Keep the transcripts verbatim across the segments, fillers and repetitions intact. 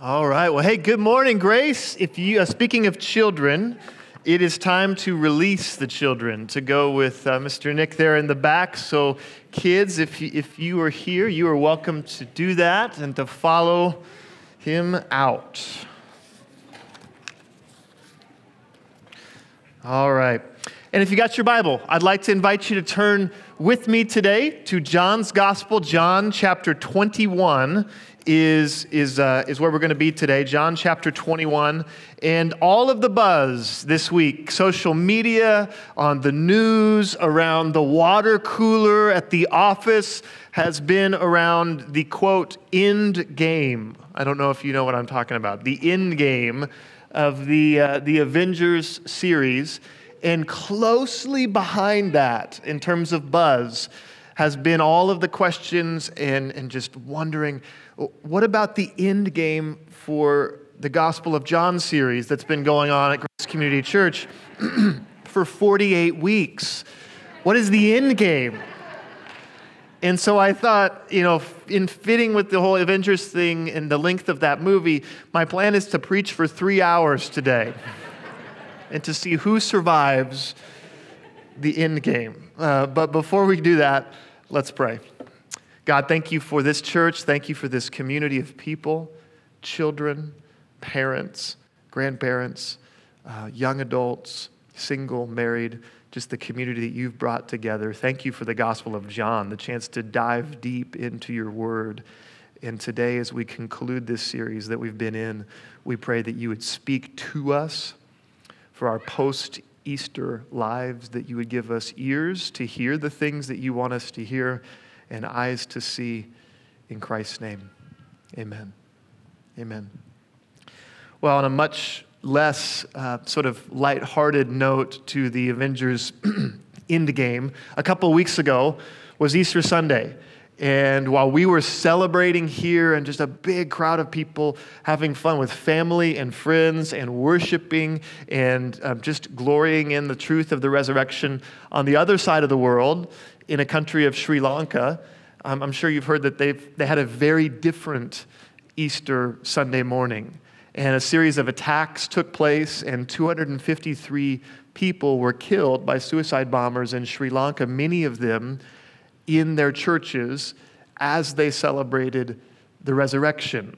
All right. Well, hey, good morning, Grace. If you uh, speaking of children, it is time to release the children to go with uh, Mister Nick there in the back. So, kids, if you, if you are here, you are welcome to do that and to follow him out. All right. And if you got your Bible, I'd like to invite you to turn with me today to John's Gospel. John chapter twenty-one is is uh, is where we're going to be today. John chapter twenty-one, and all of the buzz this week, social media, on the news, around the water cooler at the office, has been around the quote end game. I don't know if you know what I'm talking about. The end game of the uh, the Avengers series. And closely behind that, in terms of buzz, has been all of the questions and, and just wondering, what about the end game for the Gospel of John series that's been going on at Grace Community Church for forty-eight weeks? What is the end game? And so I thought, you know, in fitting with the whole Avengers thing and the length of that movie, my plan is to preach for three hours today. And to see who survives the end game. Uh, but before we do that, let's pray. God, thank you for this church. Thank you for this community of people, children, parents, grandparents, uh, young adults, single, married, just the community that you've brought together. Thank you for the Gospel of John, the chance to dive deep into your word. And today, as we conclude this series that we've been in, we pray that you would speak to us, for our post-Easter lives, that you would give us ears to hear the things that you want us to hear and eyes to see, in Christ's name. Amen. Amen. Well, on a much less uh, sort of lighthearted note to the Avengers endgame, a couple weeks ago was Easter Sunday. And while we were celebrating here and just a big crowd of people having fun with family and friends and worshiping and um, just glorying in the truth of the resurrection, on the other side of the world, in a country of Sri Lanka, um, I'm sure you've heard that they've, they had a very different Easter Sunday morning. And a series of attacks took place, and two hundred fifty-three people were killed by suicide bombers in Sri Lanka, many of them in their churches as they celebrated the resurrection.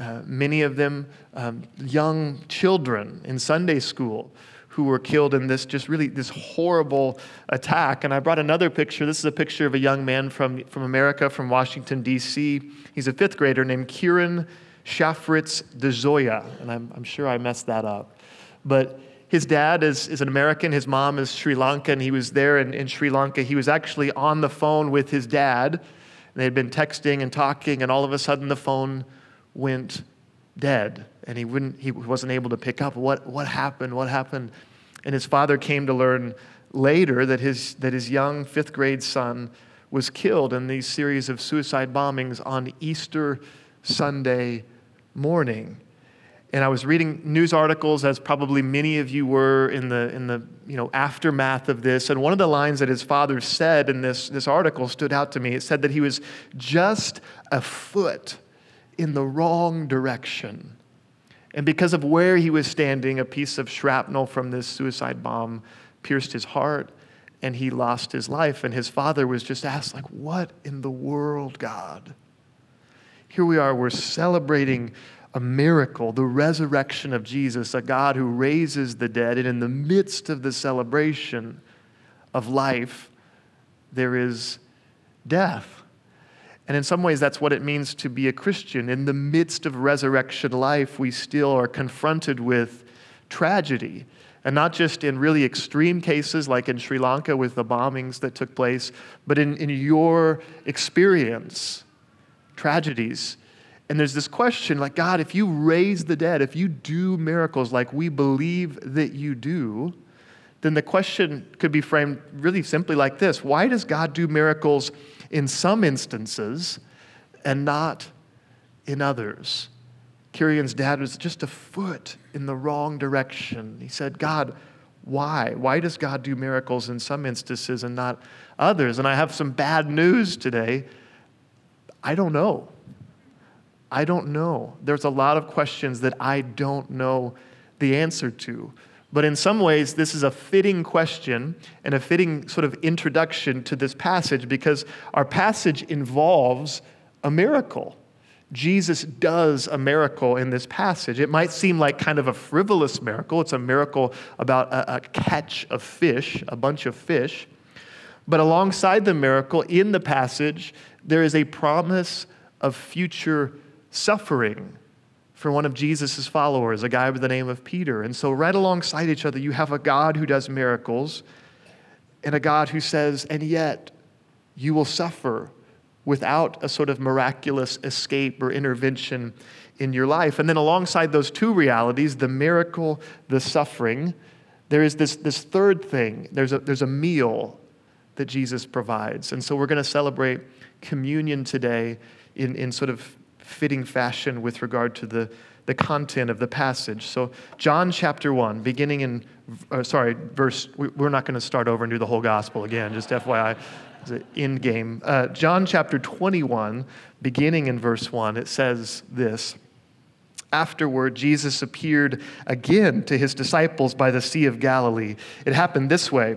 Uh, many of them um, young children in Sunday school who were killed in this just really this horrible attack. And I brought another picture. This is a picture of a young man from, from America, from Washington, D C. He's a fifth grader named Kieran Shafritz De Zoya. And I'm, I'm sure I messed that up. But his dad is, is an American. His mom is Sri Lankan. He was there in, in Sri Lanka. He was actually on the phone with his dad. And they had been texting and talking, and all of a sudden the phone went dead, and he wouldn't. He wasn't able to pick up. What what happened? What happened? And his father came to learn later that his that his young fifth grade son was killed in these series of suicide bombings on Easter Sunday morning. And I was reading news articles, as probably many of you were, in the in the you know aftermath of this. And one of the lines that his father said in this, this article stood out to me. It said that he was just a foot in the wrong direction. And because of where he was standing, a piece of shrapnel from this suicide bomb pierced his heart, and he lost his life. And his father was just asked, like, what in the world, God? Here we are, we're celebrating a miracle, the resurrection of Jesus, a God who raises the dead. And in the midst of the celebration of life, there is death. And in some ways, that's what it means to be a Christian. In the midst of resurrection life, we still are confronted with tragedy. And not just in really extreme cases, like in Sri Lanka with the bombings that took place, but in, in your experience, tragedies. And there's this question, like, God, if you raise the dead, if you do miracles like we believe that you do, then the question could be framed really simply like this. Why does God do miracles in some instances and not in others? Kieran's dad was just a foot in the wrong direction. He said, God, why? Why does God do miracles in some instances and not others? And I have some bad news today. I don't know. I don't know. There's a lot of questions that I don't know the answer to. But in some ways, this is a fitting question and a fitting sort of introduction to this passage, because our passage involves a miracle. Jesus does a miracle in this passage. It might seem like kind of a frivolous miracle. It's a miracle about a, a catch of fish, a bunch of fish. But alongside the miracle in the passage, there is a promise of future suffering for one of Jesus' followers, a guy by the name of Peter. And so right alongside each other, you have a God who does miracles and a God who says, and yet you will suffer without a sort of miraculous escape or intervention in your life. And then alongside those two realities, the miracle, the suffering, there is this, this third thing. There's a, there's a meal that Jesus provides. And so we're going to celebrate communion today in, in sort of fitting fashion with regard to the, the content of the passage. So John chapter one, beginning in, uh, sorry, verse, we, we're not going to start over and do the whole gospel again, just F Y I. It's an end game. Uh, John chapter twenty-one, beginning in verse one, it says this. Afterward, Jesus appeared again to his disciples by the Sea of Galilee. It happened this way.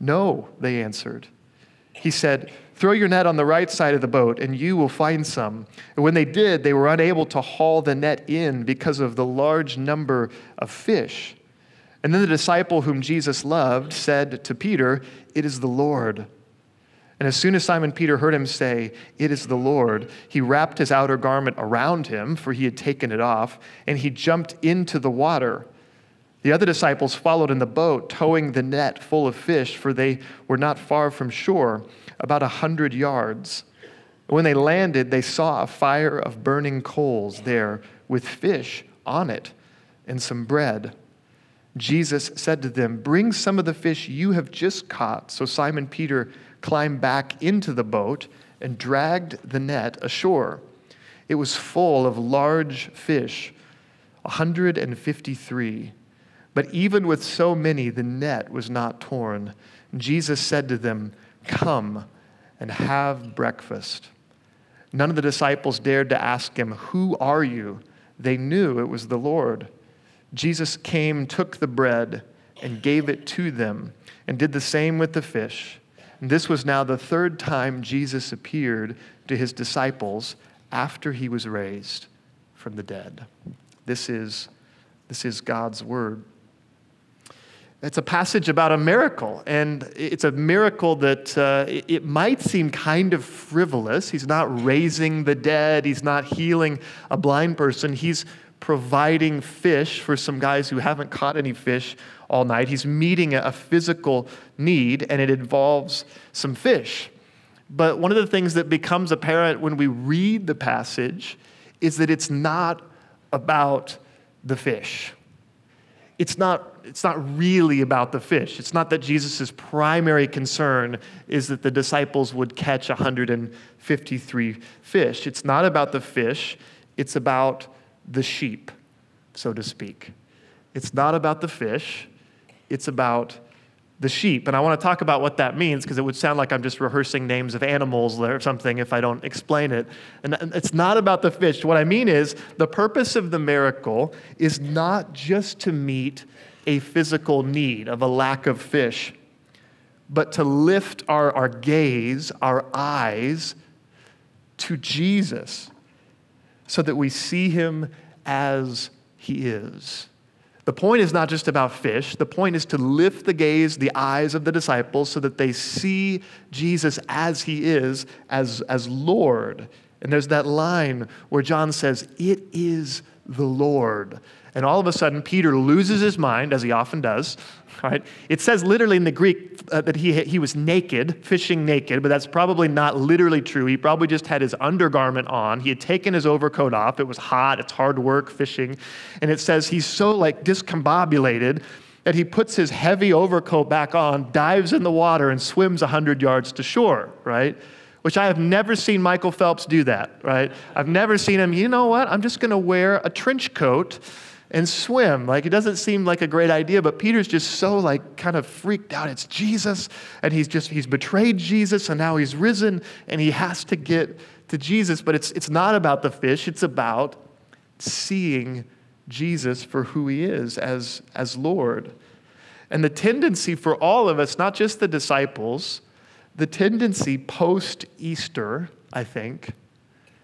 "No," they answered. He said, "Throw your net on the right side of the boat, and you will find some." And when they did, they were unable to haul the net in because of the large number of fish. And then the disciple whom Jesus loved said to Peter, "It is the Lord." And as soon as Simon Peter heard him say, "It is the Lord," he wrapped his outer garment around him, for he had taken it off, and he jumped into the water. The other disciples followed in the boat, towing the net full of fish, for they were not far from shore, about a hundred yards. When they landed, they saw a fire of burning coals there with fish on it and some bread. Jesus said to them, "Bring some of the fish you have just caught." So Simon Peter climbed back into the boat and dragged the net ashore. It was full of large fish, one hundred fifty-three. But even with so many, the net was not torn. Jesus said to them, "Come and have breakfast." None of the disciples dared to ask him, "Who are you?" They knew it was the Lord. Jesus came, took the bread, and gave it to them, and did the same with the fish. And this was now the third time Jesus appeared to his disciples after he was raised from the dead. This is, this is God's word. It's a passage about a miracle, and it's a miracle that uh, it might seem kind of frivolous. He's not raising the dead. He's not healing a blind person. He's providing fish for some guys who haven't caught any fish all night. He's meeting a physical need, and it involves some fish. But one of the things that becomes apparent when we read the passage is that it's not about the fish. It's not It's not really about the fish. It's not that Jesus' primary concern is that the disciples would catch one hundred fifty-three fish. It's not about the fish. It's about the sheep, so to speak. It's not about the fish. It's about the sheep. And I want to talk about what that means, because it would sound like I'm just rehearsing names of animals or something if I don't explain it. And it's not about the fish. What I mean is the purpose of the miracle is not just to meet a physical need of a lack of fish, but to lift our, our gaze, our eyes to Jesus so that we see him as he is. The point is not just about fish. The point is to lift the gaze, the eyes of the disciples so that they see Jesus as he is, as, as Lord. And there's that line where John says, "It is the Lord. And all of a sudden, Peter loses his mind, as he often does. Right? It says literally in the Greek uh, that he he was naked, fishing naked, but that's probably not literally true. He probably just had his undergarment on. He had taken his overcoat off. It was hot. It's hard work fishing. And it says he's so like discombobulated that he puts his heavy overcoat back on, dives in the water, and swims one hundred yards to shore, right? Which I have never seen Michael Phelps do that, right? I've never seen him, you know what, I'm just going to wear a trench coat and swim. Like, it doesn't seem like a great idea, but Peter's just so, like, kind of freaked out. It's Jesus, and he's just, he's betrayed Jesus, and now he's risen, and he has to get to Jesus. But it's it's not about the fish. It's about seeing Jesus for who he is as, as Lord. And the tendency for all of us, not just the disciples, the tendency post-Easter, I think,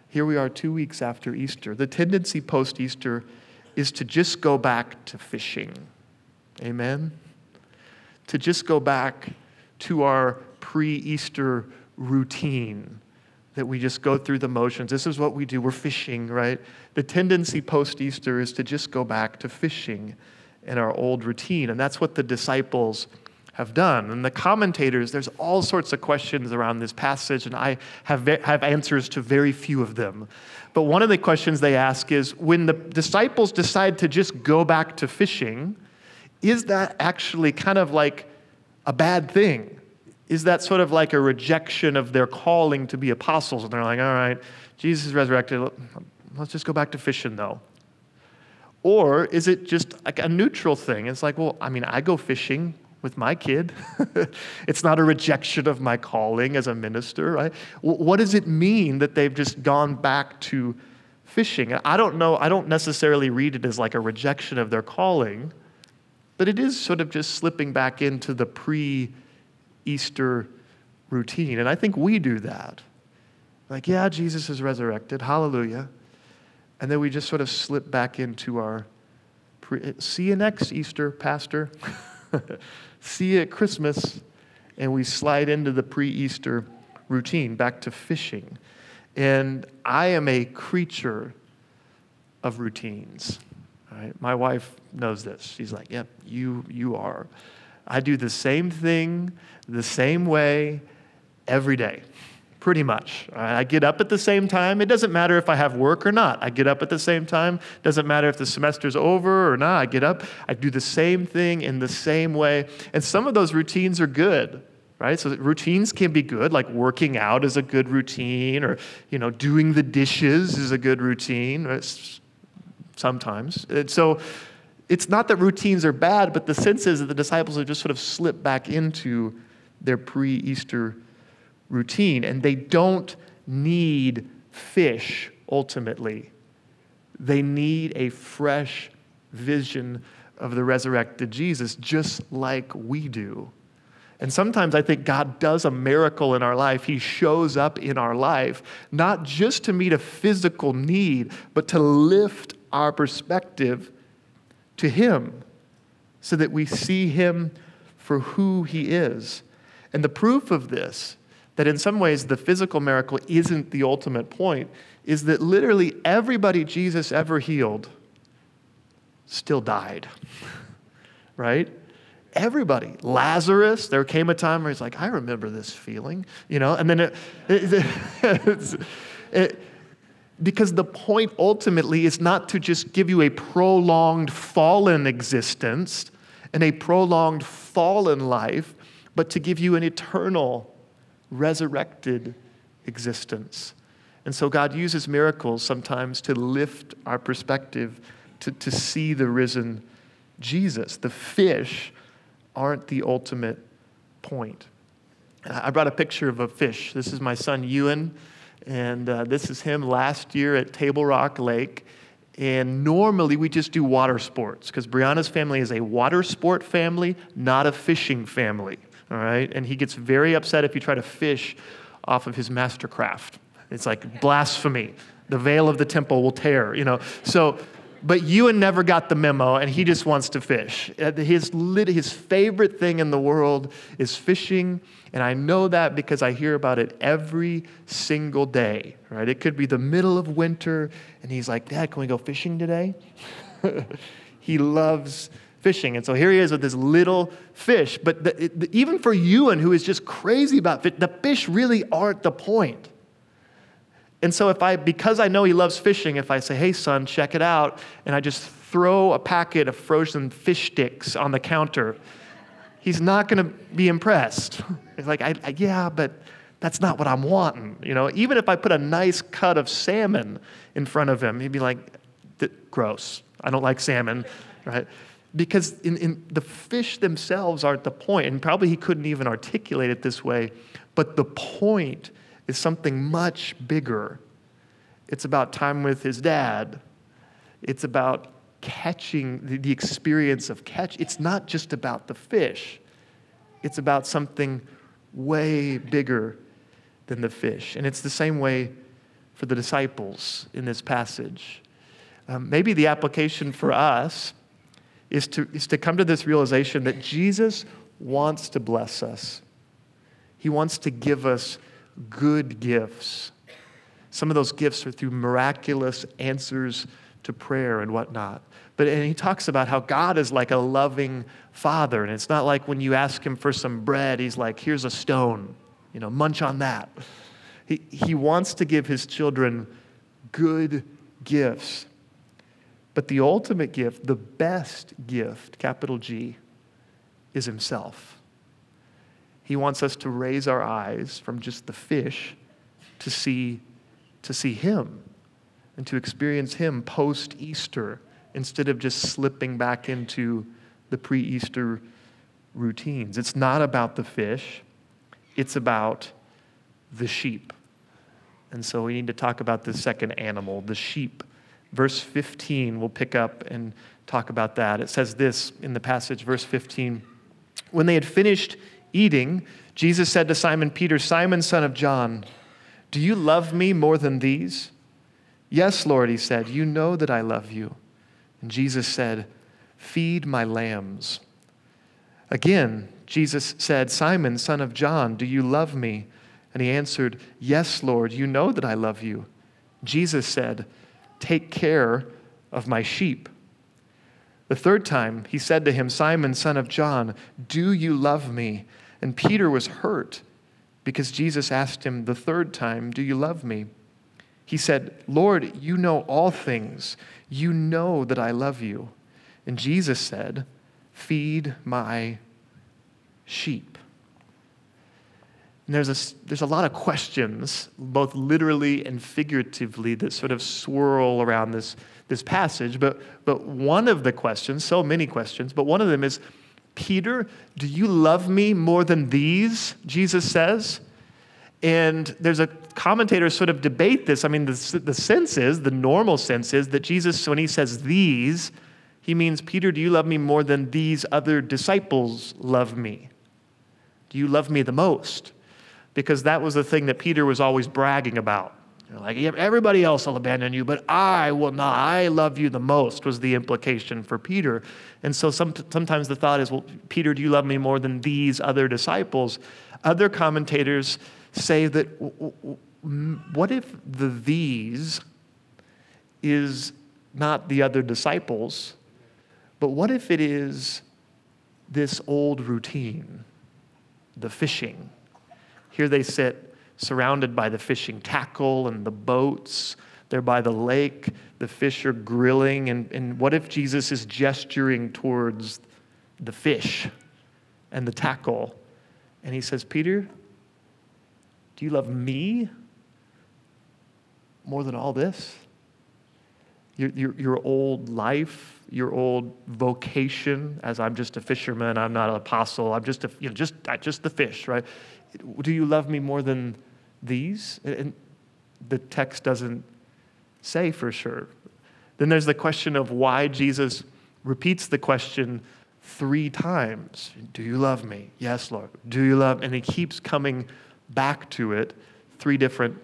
here we are two weeks after Easter, the tendency post-Easter is to just go back to fishing. Amen? To just go back to our pre-Easter routine that we just go through the motions. This is what we do. We're fishing, right? The tendency post-Easter is to just go back to fishing in our old routine. And that's what the disciples have done. And the commentators, there's all sorts of questions around this passage, and I have have answers to very few of them. But one of the questions they ask is, when the disciples decide to just go back to fishing, is that actually kind of like a bad thing? Is that sort of like a rejection of their calling to be apostles? And they're like, all right, Jesus resurrected, let's just go back to fishing though. Or is it just like a neutral thing? It's like, well, I mean, I go fishing with my kid. It's not a rejection of my calling as a minister, right? What does it mean that they've just gone back to fishing? I don't know. I don't necessarily read it as like a rejection of their calling, but it is sort of just slipping back into the pre-Easter routine. And I think we do that. Like, yeah, Jesus is resurrected. Hallelujah. And then we just sort of slip back into our pre- see you next Easter, Pastor. See you at Christmas, and we slide into the pre-Easter routine, back to fishing. And I am a creature of routines. Right? My wife knows this. She's like, yep, you you are. I do the same thing the same way every day, pretty much. Right? I get up at the same time. It doesn't matter if I have work or not. I get up at the same time. It doesn't matter if the semester's over or not. I get up. I do the same thing in the same way. And some of those routines are good, right? So routines can be good, like working out is a good routine, or, you know, doing the dishes is a good routine, right? Sometimes. And so it's not that routines are bad, but the sense is that the disciples have just sort of slipped back into their pre-Easter routine, and they don't need fish ultimately. They need a fresh vision of the resurrected Jesus, just like we do. And sometimes I think God does a miracle in our life. He shows up in our life, not just to meet a physical need, but to lift our perspective to Him so that we see Him for who He is. And the proof of this, that in some ways the physical miracle isn't the ultimate point, is that literally everybody Jesus ever healed still died, right? Everybody. Lazarus, there came a time where he's like, I remember this feeling, you know, and then it, it, it, it because the point ultimately is not to just give you a prolonged fallen existence and a prolonged fallen life, but to give you an eternal resurrected existence. And so God uses miracles sometimes to lift our perspective to, to see the risen Jesus. The fish aren't the ultimate point. I brought a picture of a fish. This is my son Ewan, and uh, this is him last year at Table Rock Lake. And normally we just do water sports because Brianna's family is a water sport family, not a fishing family. All right, and he gets very upset if you try to fish off of his master craft. It's like blasphemy. The veil of the temple will tear, you know. So But Ewan never got the memo, and he just wants to fish. His, his favorite thing in the world is fishing, and I know that because I hear about it every single day, right? It could be the middle of winter, and he's like, Dad, can we go fishing today? He loves fishing, and so here he is with this little fish. But the, the, even for Ewan, who is just crazy about fish, the fish really aren't the point. And so if I, because I know he loves fishing, if I say, hey, son, check it out, and I just throw a packet of frozen fish sticks on the counter, he's not going to be impressed. He's like, I, I, yeah, but that's not what I'm wanting. You know, even if I put a nice cut of salmon in front of him, he'd be like, gross. I don't like salmon, right? Because in, in the fish themselves aren't the point, and probably he couldn't even articulate it this way, but the point is something much bigger. It's about time with his dad. It's about catching, the, the experience of catch. It's not just about the fish. It's about something way bigger than the fish. And it's the same way for the disciples in this passage. Um, maybe the application for us is to, is to come to this realization that Jesus wants to bless us. He wants to give us good gifts. Some of those gifts are through miraculous answers to prayer and whatnot. But and he talks about how God is like a loving father, and it's not like when you ask him for some bread, he's like, here's a stone, you know, munch on that. He he wants to give his children good gifts. But the ultimate gift, the best gift, capital G, is himself. He wants us to raise our eyes from just the fish to see, to see him and to experience him post-Easter instead of just slipping back into the pre-Easter routines. It's not about the fish. It's about the sheep. And so we need to talk about the second animal, the sheep. Verse fifteen, we'll pick up and talk about that. It says this in the passage, verse fifteen. When they had finished eating, Jesus said to Simon Peter, Simon, son of John, do you love me more than these? Yes, Lord, he said, you know that I love you. And Jesus said, feed my lambs. Again, Jesus said, Simon, son of John, do you love me? And he answered, yes, Lord, you know that I love you. Jesus said, take care of my sheep. The third time he said to him, Simon, son of John, do you love me? And Peter was hurt because Jesus asked him the third time, do you love me? He said, Lord, you know all things. You know that I love you. And Jesus said, feed my sheep. And there's a, there's a lot of questions, both literally and figuratively, that sort of swirl around this, this passage. But, but one of the questions, so many questions, but one of them is, Peter, do you love me more than these? Jesus says. And there's a commentator sort of debate this. I mean, the, the sense is, the normal sense is, that Jesus, when he says these, he means, Peter, do you love me more than these other disciples love me? Do you love me the most? Because that was the thing that Peter was always bragging about. You know, like, everybody else will abandon you, but I will not. I love you the most was the implication for Peter. And so some, sometimes the thought is, well, Peter, do you love me more than these other disciples? Other commentators say that what if the these is not the other disciples, but what if it is this old routine, the fishing? Here they sit surrounded by the fishing tackle and the boats. They're by the lake. The fish are grilling. And, and what if Jesus is gesturing towards the fish and the tackle? And he says, Peter, do you love me more than all this? Your, your, your old life, your old vocation, as I'm just a fisherman, I'm not an apostle, I'm just a, you know, just, just the fish, right? Do you love me more than these? And the text doesn't say for sure. Then there's the question of why Jesus repeats the question three times. Do you love me? Yes, Lord. Do you love me? And he keeps coming back to it three different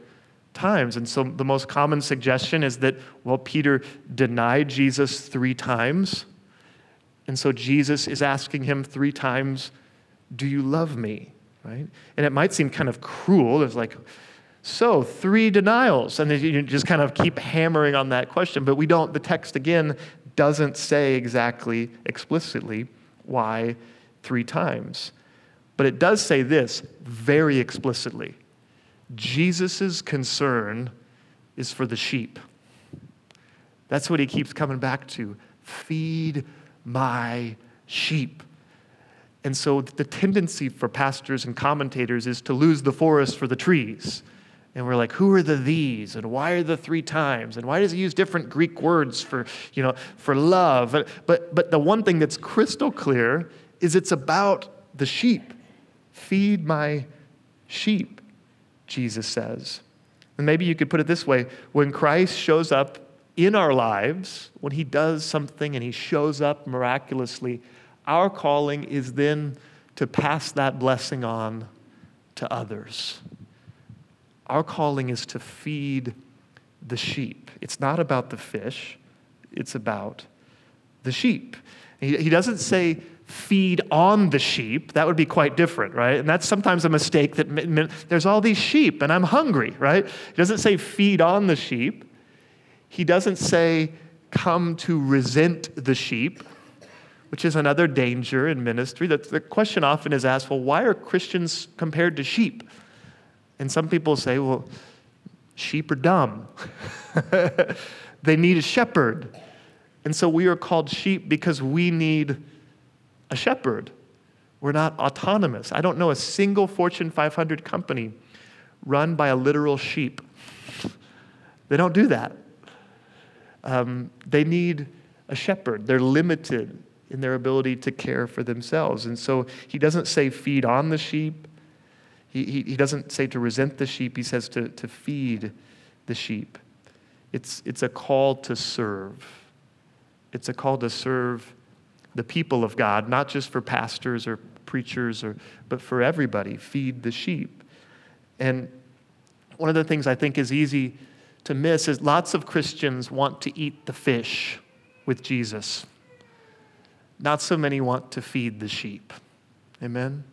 times. And so the most common suggestion is that, well, Peter denied Jesus three times. And so Jesus is asking him three times, do you love me? Right? And it might seem kind of cruel. It's like, so three denials. And then you just kind of keep hammering on that question. But we don't, the text again doesn't say exactly explicitly why three times. But it does say this very explicitly. Jesus's concern is for the sheep. That's what he keeps coming back to. Feed my sheep. And so the tendency for pastors and commentators is to lose the forest for the trees. And we're like, who are the these? And why are the three times? And why does he use different Greek words for, you know, for love? But, but the one thing that's crystal clear is it's about the sheep. Feed my sheep, Jesus says. And maybe you could put it this way. When Christ shows up in our lives, when he does something and he shows up miraculously, our calling is then to pass that blessing on to others. Our calling is to feed the sheep. It's not about the fish. It's about the sheep. He, he doesn't say feed on the sheep. That would be quite different, right? And that's sometimes a mistake that m- m- there's all these sheep and I'm hungry, right? He doesn't say feed on the sheep. He doesn't say come to resent the sheep, which is another danger in ministry. The question often is asked, well, why are Christians compared to sheep? And some people say, well, sheep are dumb. They need a shepherd. And so we are called sheep because we need a shepherd. We're not autonomous. I don't know a single Fortune five hundred company run by a literal sheep. They don't do that. Um, they need a shepherd. They're limited in their ability to care for themselves. And so he doesn't say feed on the sheep. He, he, he doesn't say to resent the sheep. He says to, to feed the sheep. It's, it's a call to serve. It's a call to serve the people of God, not just for pastors or preachers, or but for everybody. Feed the sheep. And one of the things I think is easy to miss is lots of Christians want to eat the fish with Jesus. Not so many want to feed the sheep. Amen?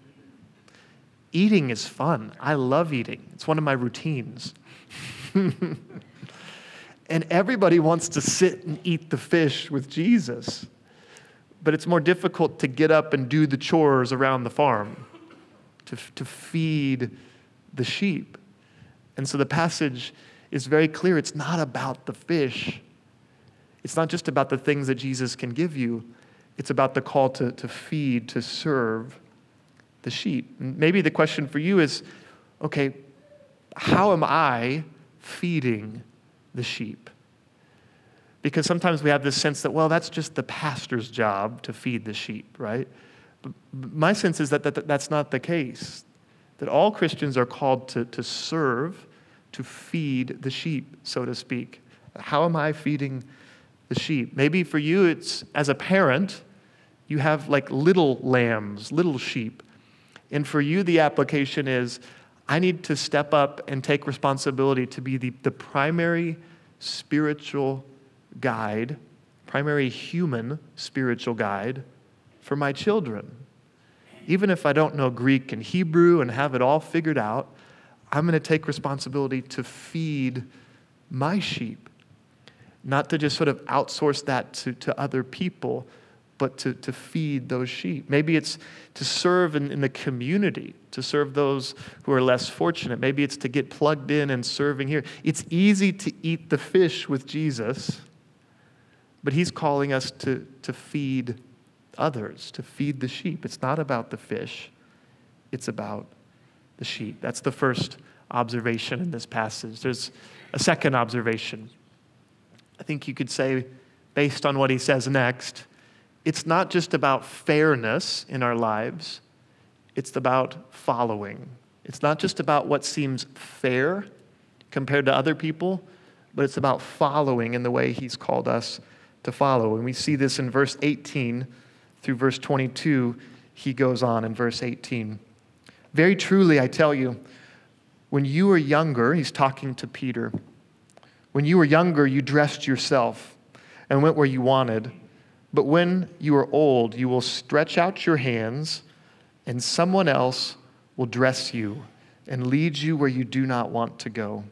Eating is fun. I love eating. It's one of my routines. And everybody wants to sit and eat the fish with Jesus. But it's more difficult to get up and do the chores around the farm, to, to feed the sheep. And so the passage is very clear. It's not about the fish. It's not just about the things that Jesus can give you. It's about the call to, to feed, to serve the sheep. Maybe the question for you is, okay, how am I feeding the sheep? Because sometimes we have this sense that, well, that's just the pastor's job to feed the sheep, right? But my sense is that, that that's not the case, that all Christians are called to, to serve, to feed the sheep, so to speak. How am I feeding the sheep? Maybe for you, it's as a parent, you have like little lambs, little sheep. And for you, the application is, I need to step up and take responsibility to be the, the primary spiritual guide, primary human spiritual guide for my children. Even if I don't know Greek and Hebrew and have it all figured out, I'm going to take responsibility to feed my sheep. Not to just sort of outsource that to, to other people, but to, to feed those sheep. Maybe it's to serve in, in the community, to serve those who are less fortunate. Maybe it's to get plugged in and serving here. It's easy to eat the fish with Jesus, but he's calling us to, to feed others, to feed the sheep. It's not about the fish. It's about the sheep. That's the first observation in this passage. There's a second observation. I think you could say, based on what he says next, it's not just about fairness in our lives. It's about following. It's not just about what seems fair compared to other people, but it's about following in the way he's called us to follow. And we see this in verse eighteen through verse twenty-two. He goes on in verse eighteen. Very truly, I tell you, When you were younger, he's talking to Peter, when you were younger, you dressed yourself and went where you wanted. But when you are old, you will stretch out your hands and someone else will dress you and lead you where you do not want to go.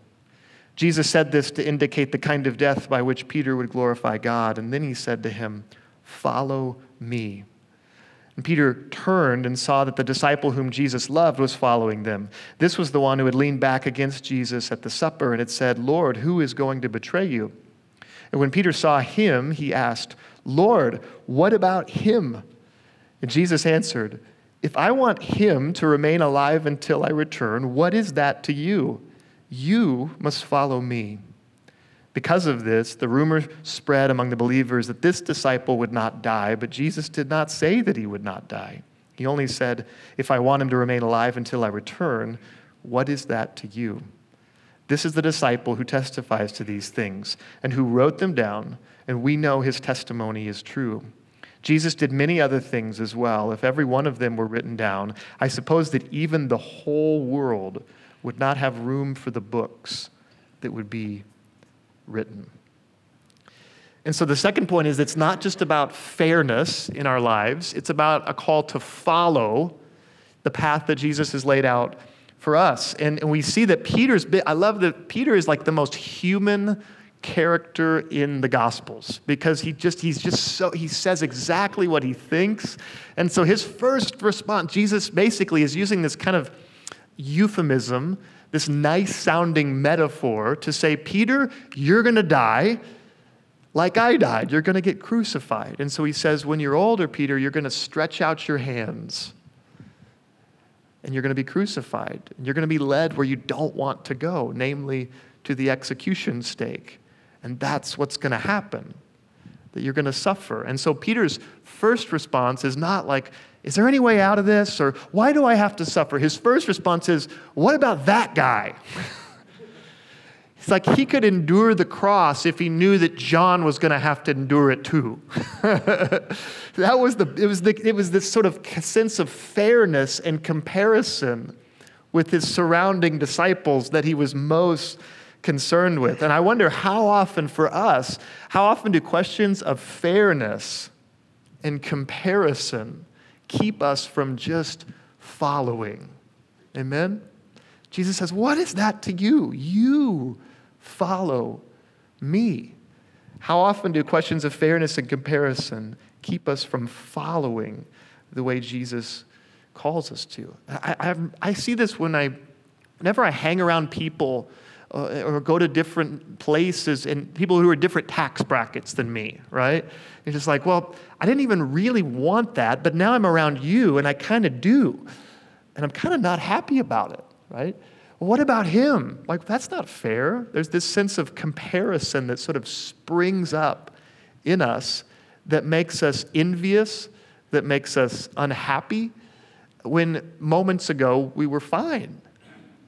Jesus said this to indicate the kind of death by which Peter would glorify God. And then he said to him, "Follow me." And Peter turned and saw that the disciple whom Jesus loved was following them. This was the one who had leaned back against Jesus at the supper and had said, "Lord, who is going to betray you?" And when Peter saw him, he asked, "Lord, what about him?" And Jesus answered, "If I want him to remain alive until I return, what is that to you? You must follow me." Because of this, the rumor spread among the believers that this disciple would not die, but Jesus did not say that he would not die. He only said, "If I want him to remain alive until I return, what is that to you?" This is the disciple who testifies to these things and who wrote them down, and we know his testimony is true. Jesus did many other things as well. If every one of them were written down, I suppose that even the whole world would not have room for the books that would be written. And so the second point is, it's not just about fairness in our lives. It's about a call to follow the path that Jesus has laid out for us. And, and we see that Peter's, I love that Peter is like the most human character in the Gospels, because he just, he's just so, he says exactly what he thinks. And so his first response, Jesus basically is using this kind of euphemism, this nice-sounding metaphor to say, Peter, you're going to die like I died. You're going to get crucified. And so he says, when you're older, Peter, you're going to stretch out your hands and you're going to be crucified. And you're going to be led where you don't want to go, namely to the execution stake. And that's what's going to happen, that you're going to suffer. And so Peter's first response is not like, is there any way out of this? Or why do I have to suffer? His first response is, what about that guy? It's like he could endure the cross if he knew that John was going to have to endure it too. That was the it was the it was this sort of sense of fairness and comparison with his surrounding disciples that he was most concerned with. And I wonder how often for us, how often do questions of fairness and comparison keep us from just following? Amen? Jesus says, what is that to you? You follow me. How often do questions of fairness and comparison keep us from following the way Jesus calls us to? I, I, I see this when I, whenever I hang around people uh, or go to different places and people who are different tax brackets than me, right? It's just like, well, I didn't even really want that, but now I'm around you and I kind of do. And I'm kind of not happy about it, right? Well, what about him? Like, that's not fair. There's this sense of comparison that sort of springs up in us that makes us envious, that makes us unhappy, when moments ago we were fine.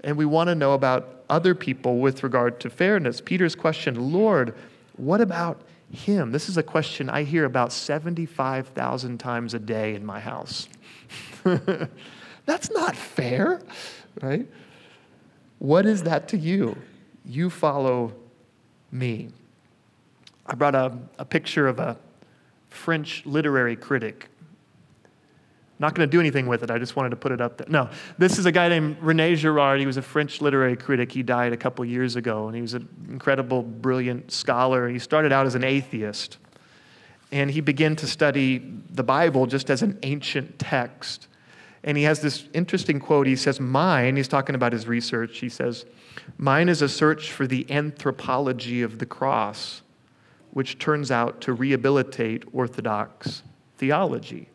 And we want to know about other people with regard to fairness. Peter's question, Lord, what about him? This is a question I hear about seventy-five thousand times a day in my house. That's not fair, right? What is that to you? You follow me. I brought a, a picture of a French literary critic. Not going to do anything with it. I just wanted to put it up there. No, this is a guy named René Girard. He was a French literary critic. He died a couple years ago, and he was an incredible, brilliant scholar. He started out as an atheist, and he began to study the Bible just as an ancient text. And he has this interesting quote. He says, mine, he's talking about his research, he says, mine is a search for the anthropology of the cross, which turns out to rehabilitate orthodox theology.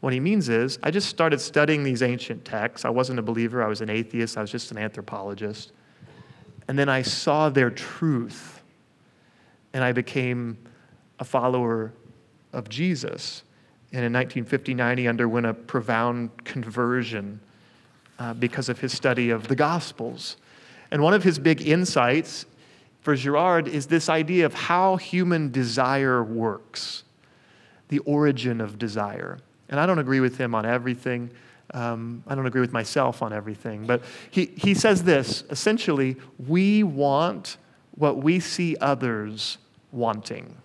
What he means is, I just started studying these ancient texts. I wasn't a believer. I was an atheist. I was just an anthropologist. And then I saw their truth, and I became a follower of Jesus. And in nineteen fifty-nine, he underwent a profound conversion uh, because of his study of the Gospels. And one of his big insights for Girard is this idea of how human desire works, the origin of desire. And I don't agree with him on everything. Um, I don't agree with myself on everything, but he, he says this, essentially, we want what we see others wanting.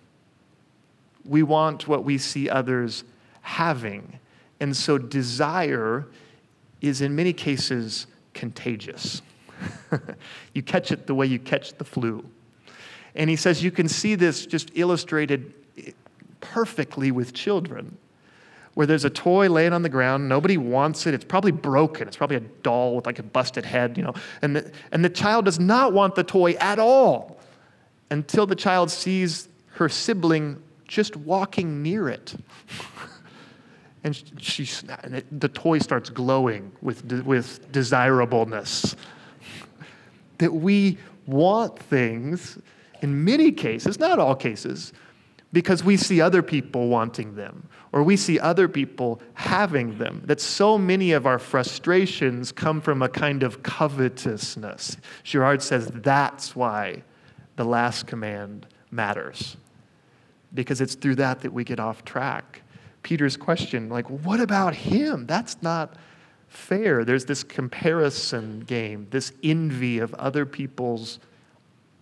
We want what we see others having. And so desire is in many cases contagious. You catch it the way you catch the flu. And he says you can see this just illustrated perfectly with children, where there's a toy laying on the ground, nobody wants it, it's probably broken, it's probably a doll with like a busted head, you know, and the, and the child does not want the toy at all until the child sees her sibling just walking near it. And she, she and it, the toy starts glowing with de, with desirableness. That we want things, in many cases, not all cases, because we see other people wanting them, or we see other people having them. That so many of our frustrations come from a kind of covetousness. Girard says that's why the last command matters, because it's through that that we get off track. Peter's question, like, what about him? That's not fair. There's this comparison game, this envy of other people's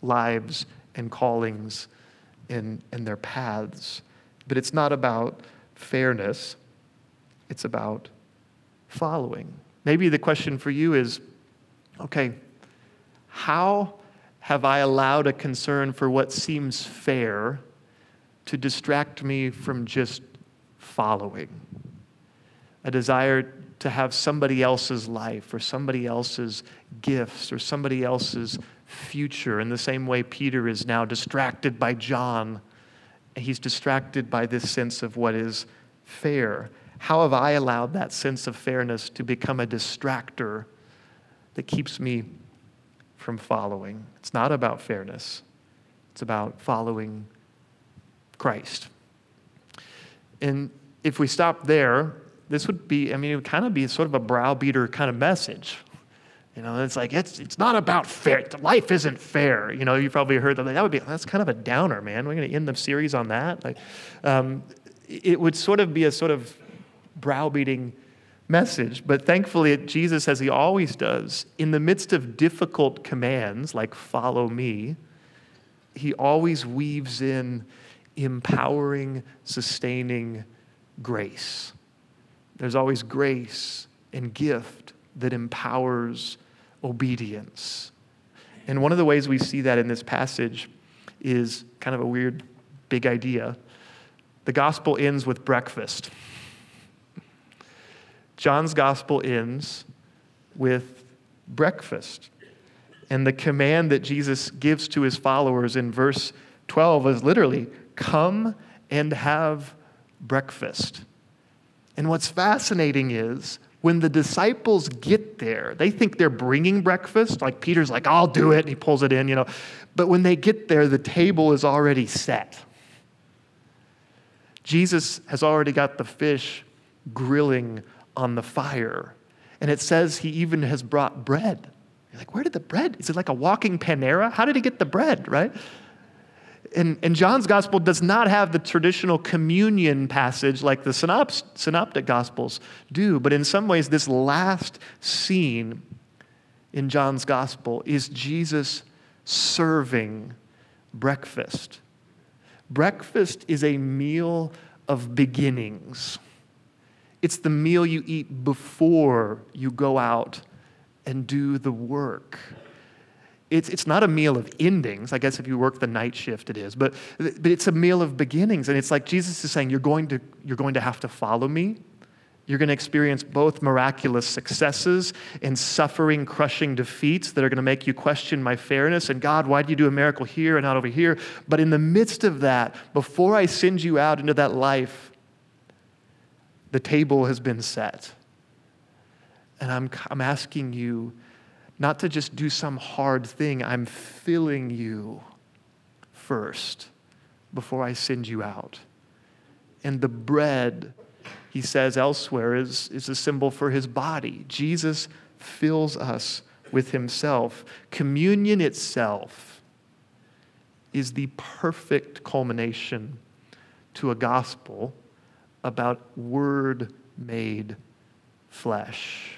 lives and callings and, and their paths. But it's not about fairness. It's about following. Maybe the question for you is, okay, how have I allowed a concern for what seems fair to distract me from just following, a desire to have somebody else's life or somebody else's gifts or somebody else's future, in the same way Peter is now distracted by John. He's distracted by this sense of what is fair. How have I allowed that sense of fairness to become a distractor that keeps me from following? It's not about fairness. It's about following Christ. And if we stop there, this would be, I mean, it would kind of be sort of a browbeater kind of message. You know, it's like, it's it's not about fair. Life isn't fair. You know, you probably heard that. That would be, that's kind of a downer, man. We're going to end the series on that. Like, um, it would sort of be a sort of browbeating message. But thankfully, Jesus, as he always does, in the midst of difficult commands, like follow me, he always weaves in empowering, sustaining grace. There's always grace and gift that empowers obedience. And one of the ways we see that in this passage is kind of a weird big idea. The gospel ends with breakfast. John's gospel ends with breakfast. And the command that Jesus gives to his followers in verse twelve is literally, come and have breakfast. And what's fascinating is when the disciples get there, they think they're bringing breakfast. Like Peter's like, I'll do it. And he pulls it in, you know. But when they get there, the table is already set. Jesus has already got the fish grilling on the fire. And it says he even has brought bread. You're like, where did the bread? Is it like a walking Panera? How did he get the bread, right? And, and John's gospel does not have the traditional communion passage like the synops, synoptic gospels do. But in some ways, this last scene in John's gospel is Jesus serving breakfast. Breakfast is a meal of beginnings. It's the meal you eat before you go out and do the work. It's it's not a meal of endings. I guess if you work the night shift, it is. But but it's a meal of beginnings, and it's like Jesus is saying, you're going to you're going to have to follow me. You're going to experience both miraculous successes and suffering, crushing defeats that are going to make you question my fairness. And God, why do you do a miracle here and not over here? But in the midst of that, before I send you out into that life, the table has been set, and I'm I'm asking you. Not to just do some hard thing. I'm filling you first before I send you out. And the bread, he says elsewhere, is, is a symbol for his body. Jesus fills us with himself. Communion itself is the perfect culmination to a gospel about word made flesh.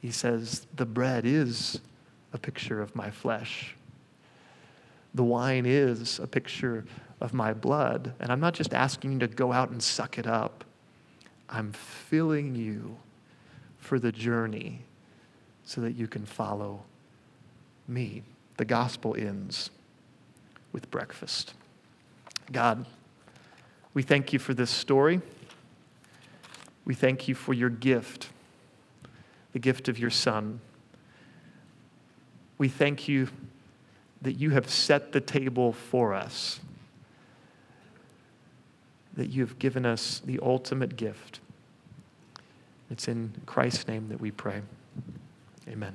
He says, the bread is a picture of my flesh. The wine is a picture of my blood. And I'm not just asking you to go out and suck it up. I'm filling you for the journey so that you can follow me. The gospel ends with breakfast. God, we thank you for this story. We thank you for your gift, the gift of your Son. We thank you that you have set the table for us, that you have given us the ultimate gift. It's in Christ's name that we pray. Amen.